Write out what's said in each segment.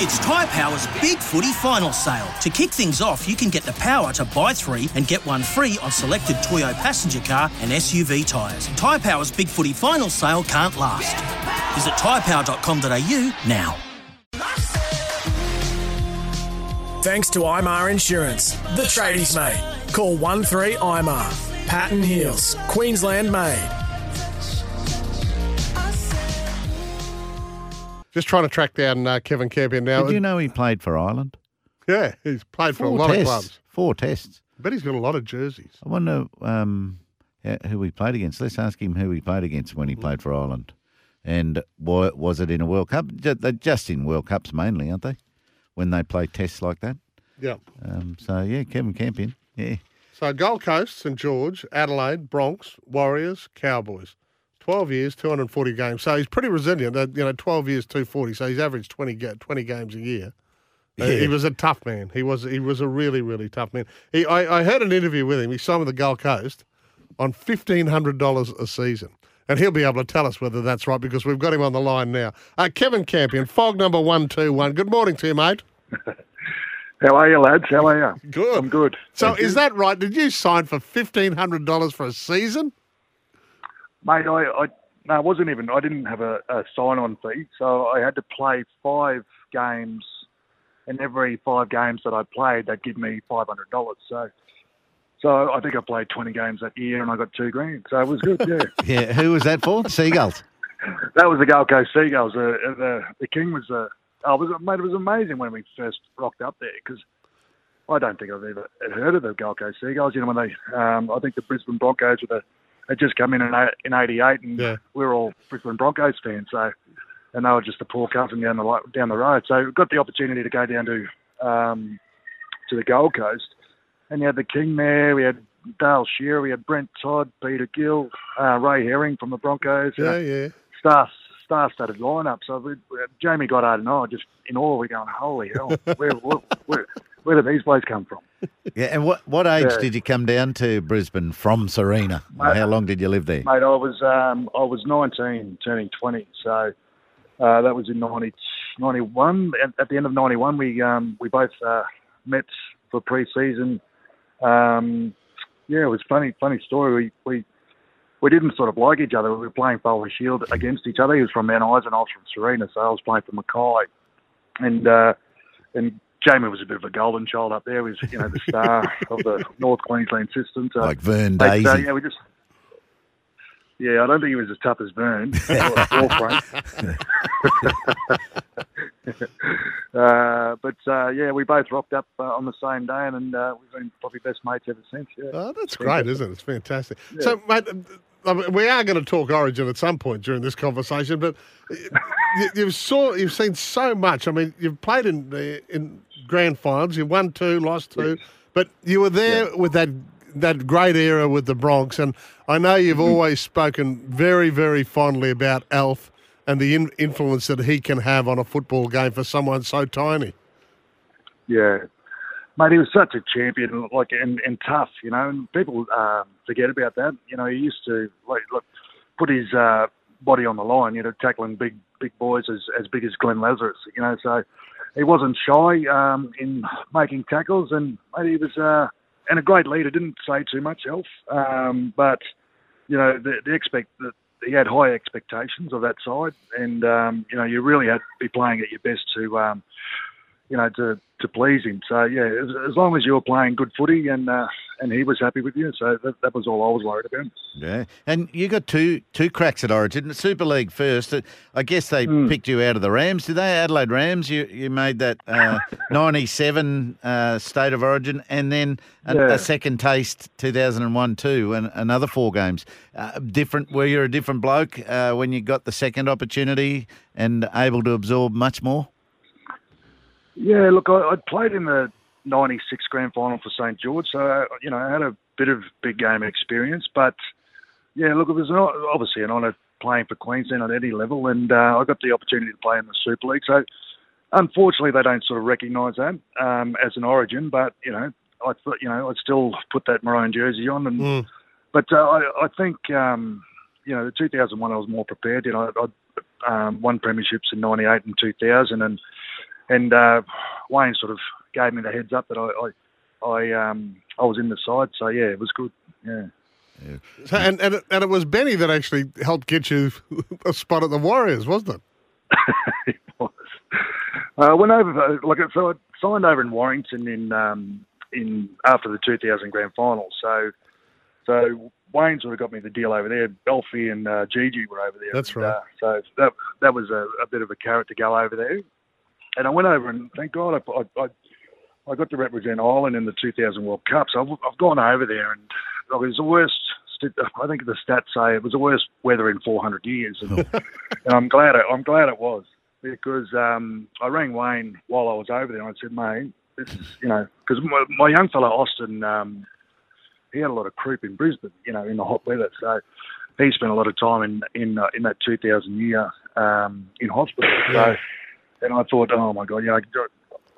It's Tyre Power's Big Footy Final Sale. To kick things off, you can get the power to buy three and get one free on selected Toyo passenger car and SUV tyres. Tyre Power's Big Footy Final Sale can't last. Visit tyrepower.com.au now. Thanks to IMR Insurance, the tradies mate. Call 13IMR, Patton Hills, Queensland made. Just trying to track down Kevin Campion now. Did you know he played for Ireland? Yeah, he's played for a lot of clubs. 4 tests. I bet he's got a lot of jerseys. I wonder who he played against. Let's ask him who he played against when he played for Ireland. And was it in a World Cup? They're just in World Cups mainly, aren't they? When they play tests like that. Yeah. Kevin Campion. Yeah. So Gold Coast, St George, Adelaide, Bronx, Warriors, Cowboys. 12 years, 240 games. So he's pretty resilient. 12 years, 240. So he's averaged 20 games a year. Yeah. He was a tough man. He was a really, really tough man. I heard an interview with him. He signed with the Gold Coast on $1,500 a season. And he'll be able to tell us whether that's right because we've got him on the line now. Kevin Campion, fog number 121. Good morning to you, mate. How are you, lads? How are you? Good. I'm good. So is that right? Did you sign for $1,500 for a season? Mate, I wasn't even. I didn't have a sign-on fee, so I had to play 5 games, and every 5 games that I played, they'd give me $500. So I think I played 20 games that year, and I got $2,000. So it was good. Yeah. Yeah. Who was that for? Seagulls. That was the Galco Seagulls. The king was the. It was amazing when we first rocked up there because I don't think I've ever heard of the Galco Seagulls. You know, when they, I think the Brisbane Broncos were the. They'd just come in 88 and we were all Brisbane Broncos fans. So, and they were just a poor cousin down the road. So we got the opportunity to go down to the Gold Coast. And you had the King there. We had Dale Shearer. We had Brent Todd, Peter Gill, Ray Herring from the Broncos. Star-studded lineup. So Jamie Goddard and I just in awe. We're going, holy hell, where did these boys come from? Yeah, and what age did you come down to Brisbane from Serena? Mate, how long did you live there? Mate, I was 19, turning 20, so that was in 91. At the end of 91, we both met for pre-season. It was funny story. We didn't sort of like each other. We were playing Foley Shield against each other. He was from Mount Isa and I was from Serena, so I was playing for Mackay, and Jamie was a bit of a golden child up there. He was, the star of the North Queensland system. So, like Vern Daisy. So, I don't think he was as tough as Vern. We both rocked up on the same day, and we've been probably best mates ever since. Yeah. Oh, that's great, isn't it? It's fantastic. Yeah. So, mate, we are going to talk Origin at some point during this conversation, but you've seen so much. I mean, you've played in grand finals. You won 2, lost 2, but you were there with that great era with the Bronx. And I know you've always spoken very, very fondly about Alf and the influence that he can have on a football game for someone so tiny. Yeah. Mate, he was such a champion, and tough, and people forget about that. He used to put his body on the line, tackling big boys as big as Glenn Lazarus, so he wasn't shy in making tackles, and mate, he was and a great leader, didn't say too much else, but he had high expectations of that side, and you really had to be playing at your best to. To please him. So, as long as you were playing good footy and he was happy with you, so that was all I was worried about. Yeah, and you got two cracks at Origin. Super League first. I guess they picked you out of the Rams. Did they? Adelaide Rams. You made that 97 State of Origin and then a second taste 2001 too, and another 4 games. Were you a different bloke when you got the second opportunity and able to absorb much more? Yeah, look, I played in the 96 grand final for St George, so, you know, I had a bit of big game experience. But, yeah, look, it was obviously an honour playing for Queensland at any level, and I got the opportunity to play in the Super League. So, unfortunately, they don't sort of recognise that as an origin, but, you know, I thought, you know, I'd still put that maroon jersey on. And But I think, you know, the 2001 I was more prepared. You know, I won premierships in 98 and 2000, and Wayne sort of gave me the heads up that I was in the side. So, yeah, it was good, yeah. Yeah. So, and it was Benny that actually helped get you a spot at the Warriors, wasn't it? It was. I went over, like, so I signed over in Warrington in after the 2000 grand final. So Wayne sort of got me the deal over there. Belfie and Gigi were over there. That's right. So that was a bit of a carrot to go over there. And I went over, and thank God I got to represent Ireland in the 2000 World Cup. So I've gone over there, and it was the worst. I think the stats say it was the worst weather in 400 years, and I'm glad it was, because I rang Wayne while I was over there, and I said, mate, this is, you know, because my young fella Austin, he had a lot of croup in Brisbane, you know, in the hot weather, so he spent a lot of time in that 2000 year in hospital. Yeah. So, and I thought, oh my God, you know,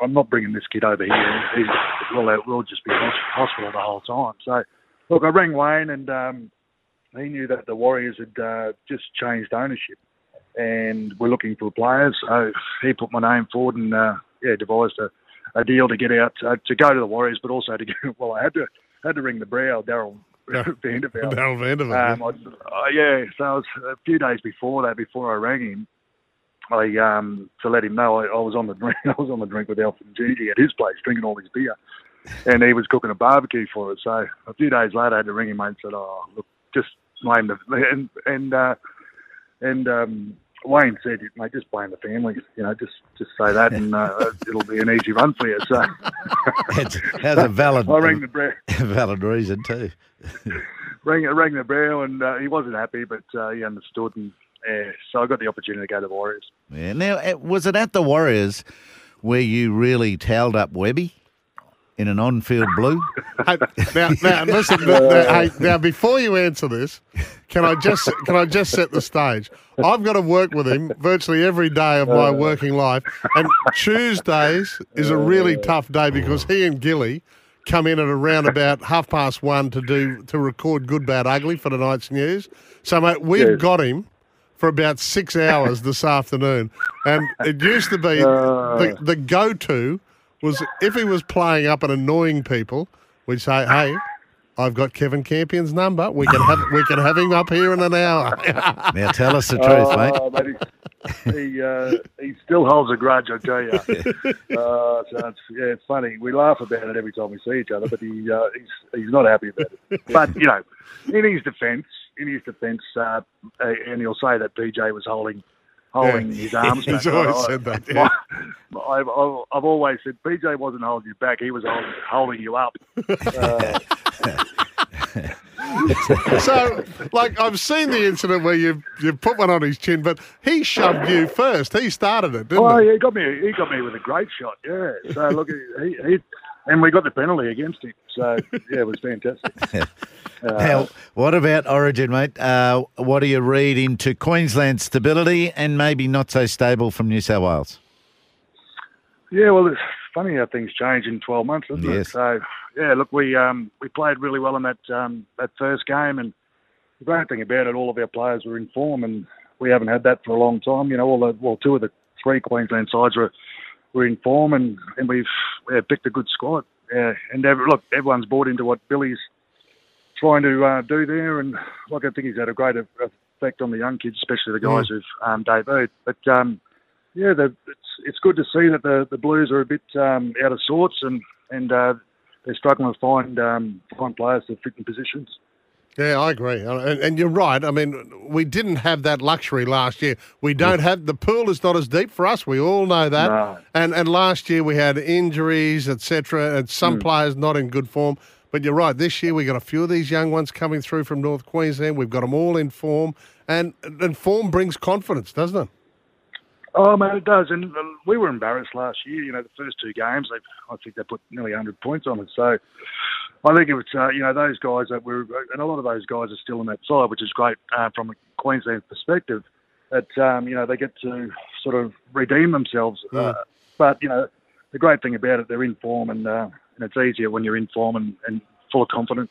I'm not bringing this kid over here. We'll just be in hospital the whole time. So. Look, I rang Wayne, and he knew that the Warriors had just changed ownership and were looking for players. So he put my name forward and, devised a deal to get out, to go to the Warriors, but also to get... Well, I had to ring the brow, Daryl Vanderbilt. Daryl Vanderbilt. So I was, a few days before I rang him, to let him know I was on the drink. I was on the drink with Alf and Gigi at his place, drinking all his beer. And he was cooking a barbecue for us. So a few days later, I had to ring him and said, "Oh, look, just blame the and Wayne said, mate, just blame the family. You know, just say that, and it'll be an easy run for you." So that's a valid. I rang the brow. Valid reason too. rang the brow, and he wasn't happy, but he understood, and so I got the opportunity to go to the Warriors. Yeah. Now, was it at the Warriors where you really towelled up Webby? In an on-field blue? Now listen. Now, before you answer this, can I just set the stage? I've got to work with him virtually every day of my working life, and Tuesdays is a really tough day because he and Gilly come in at around about 1:30 to record Good, Bad, Ugly for tonight's news. So, mate, we've got him for about 6 hours this afternoon, and it used to be the go-to. Was if he was playing up and annoying people, we'd say, "Hey, I've got Kevin Campion's number. We can have him up here in an hour." Now tell us the truth, mate. He still holds a grudge, I tell you. So it's funny. We laugh about it every time we see each other, but he's not happy about it. But you know, in his defence, and he'll say that BJ was holding his arms back. He's always said that. Yeah. I've always said BJ wasn't holding you back; he was holding you up. So, like, I've seen the incident where you put one on his chin, but he shoved you first. He started it, didn't he? Oh, he got me. He got me with a great shot. Yeah. So look, and we got the penalty against him. So yeah, it was fantastic. Now, what about Origin, mate? What do you read into Queensland's stability and maybe not so stable from New South Wales? Yeah, well, it's funny how things change in 12 months, isn't it? So, yeah, look, we played really well in that first game, and the great thing about it, all of our players were in form, and we haven't had that for a long time. You know, two of the three Queensland sides were in form, and we've picked a good squad. Yeah, and look, everyone's bought into what Billy's trying to do there, and like, I think he's had a great effect on the young kids, especially the guys who've debuted. But it's good to see that the Blues are a bit out of sorts, and they're struggling to find players that fit in positions. Yeah, I agree, and you're right. I mean, we didn't have that luxury last year. We don't have, the pool is not as deep for us. We all know that. No. And last year we had injuries, etc., and some players not in good form. But you're right, this year we've got a few of these young ones coming through from North Queensland. We've got them all in form, and form brings confidence, doesn't it? Oh, mate, it does. And we were embarrassed last year. You know, the first two games, I think they put nearly 100 points on us. So I think it was, you know, those guys that were, and a lot of those guys are still on that side, which is great from a Queensland perspective, that, you know, they get to sort of redeem themselves. Yeah. But, you know, the great thing about it, they're in form, and it's easier when you're in form and full of confidence.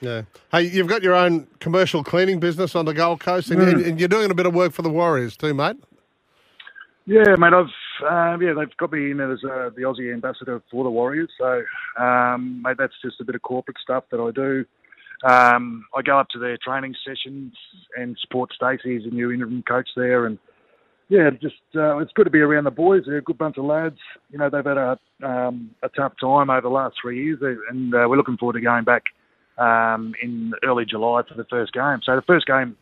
Yeah. Hey, you've got your own commercial cleaning business on the Gold Coast, and you're doing a bit of work for the Warriors too, mate. Yeah, mate, they've got me in as the Aussie ambassador for the Warriors. So, mate, that's just a bit of corporate stuff that I do. I go up to their training sessions and support Stacey as a new interim coach there. And, yeah, just it's good to be around the boys. They're a good bunch of lads. You know, they've had a tough time over the last 3 years, and we're looking forward to going back in early July for the first game. So the first home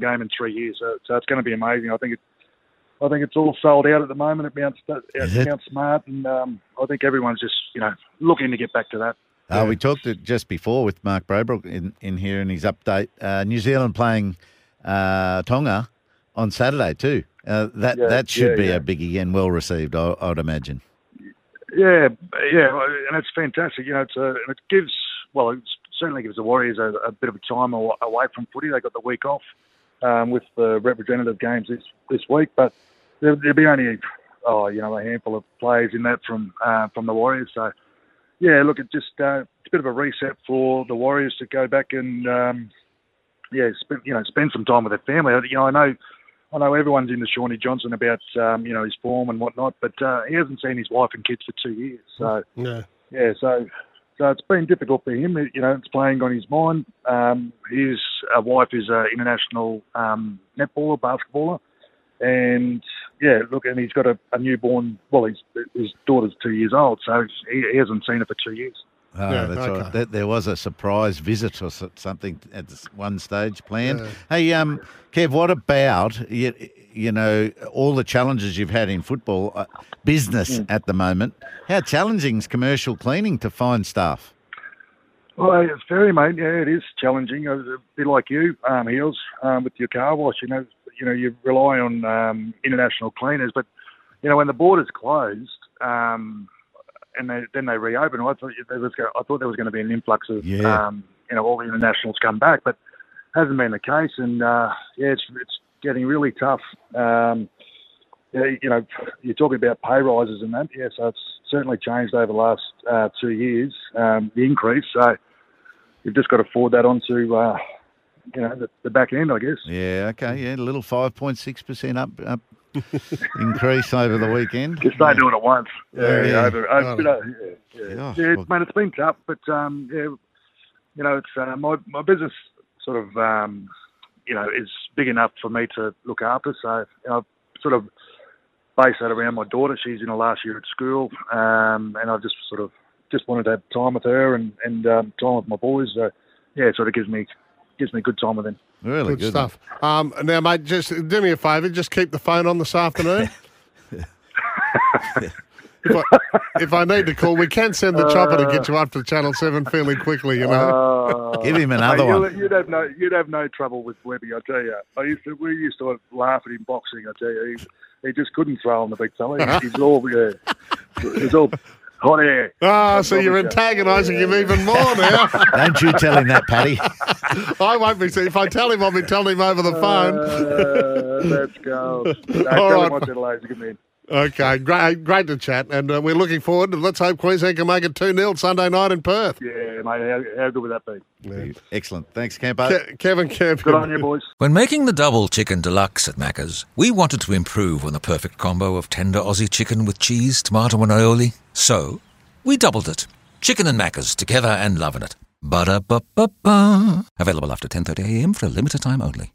game in 3 years. So it's going to be amazing. I think it's all sold out at the moment at Mount Smart, and I think everyone's just, you know, looking to get back to that. Yeah. We talked just before with Mark Brobrook in here in his update. New Zealand playing Tonga on Saturday too. That should be a biggie and well received, I'd imagine. Yeah, and it's fantastic. You know, it certainly gives the Warriors a bit of a time away from footy. They got the week off with the representative games this week, but there'll be only a handful of players in that from the Warriors. So, yeah, look, it just it's a bit of a reset for the Warriors to go back and spend some time with their family. You know, I know everyone's into Shawnee Johnson about his form and whatnot, but he hasn't seen his wife and kids for 2 years. So so it's been difficult for him. You know, it's playing on his mind. His wife is an international netballer, basketballer. And, yeah, look, and he's got a newborn. Well, his daughter's 2 years old, so he hasn't seen her for 2 years. Oh, yeah, that's okay. Right. There was a surprise visit or something at one stage planned. Yeah. Hey, Kev, what about, you know, all the challenges you've had in football, business at the moment? How challenging is commercial cleaning to find staff? Well, it's very, mate. Yeah, it is challenging. A bit like you, Heels, with your car wash. You know, you rely on international cleaners, but, you know, when the borders closed, and then they reopened. I thought there was going to be an influx of, all the internationals come back, but hasn't been the case. And it's getting really tough. You know, you're talking about pay rises and that. Yeah, so it's certainly changed over the last 2 years. The increase. So you've just got to forward that onto the back end, I guess. Yeah. Okay. Yeah. A little 5.6% up. Increase over the weekend. Just don't do it at once. Mate, it's been tough, but it's my business sort of is big enough for me to look after. So I sort of base that around my daughter. She's in her last year at school, and I just sort of wanted to have time with her and time with my boys. So yeah, it sort of gives me good time with them. Really good stuff. Now, mate, just do me a favour. Just keep the phone on this afternoon. If I need to call, we can send the chopper to get you up to Channel 7 fairly quickly, you know. Give him another one. You'd have no trouble with Webby, I tell you. We used to laugh at him boxing, I tell you. He just couldn't throw on the big fella. He's all hot air. Ah, so you're antagonising him even more now. Don't you tell him that, Paddy. I won't be. If I tell him, I'll be telling him over the phone. That's gold. No, All right. Okay, great to chat, and we're looking forward. Let's hope Queensland can make it 2-0 Sunday night in Perth. Yeah, mate, how good would that be? Yeah. Excellent. Thanks, Campo. Kevin Campion. Good on you, boys. When making the double chicken deluxe at Maccas, we wanted to improve on the perfect combo of tender Aussie chicken with cheese, tomato and aioli. So, we doubled it. Chicken and Maccas, together and loving it. Ba-da-ba-ba-ba. Available after 10:30am for a limited time only.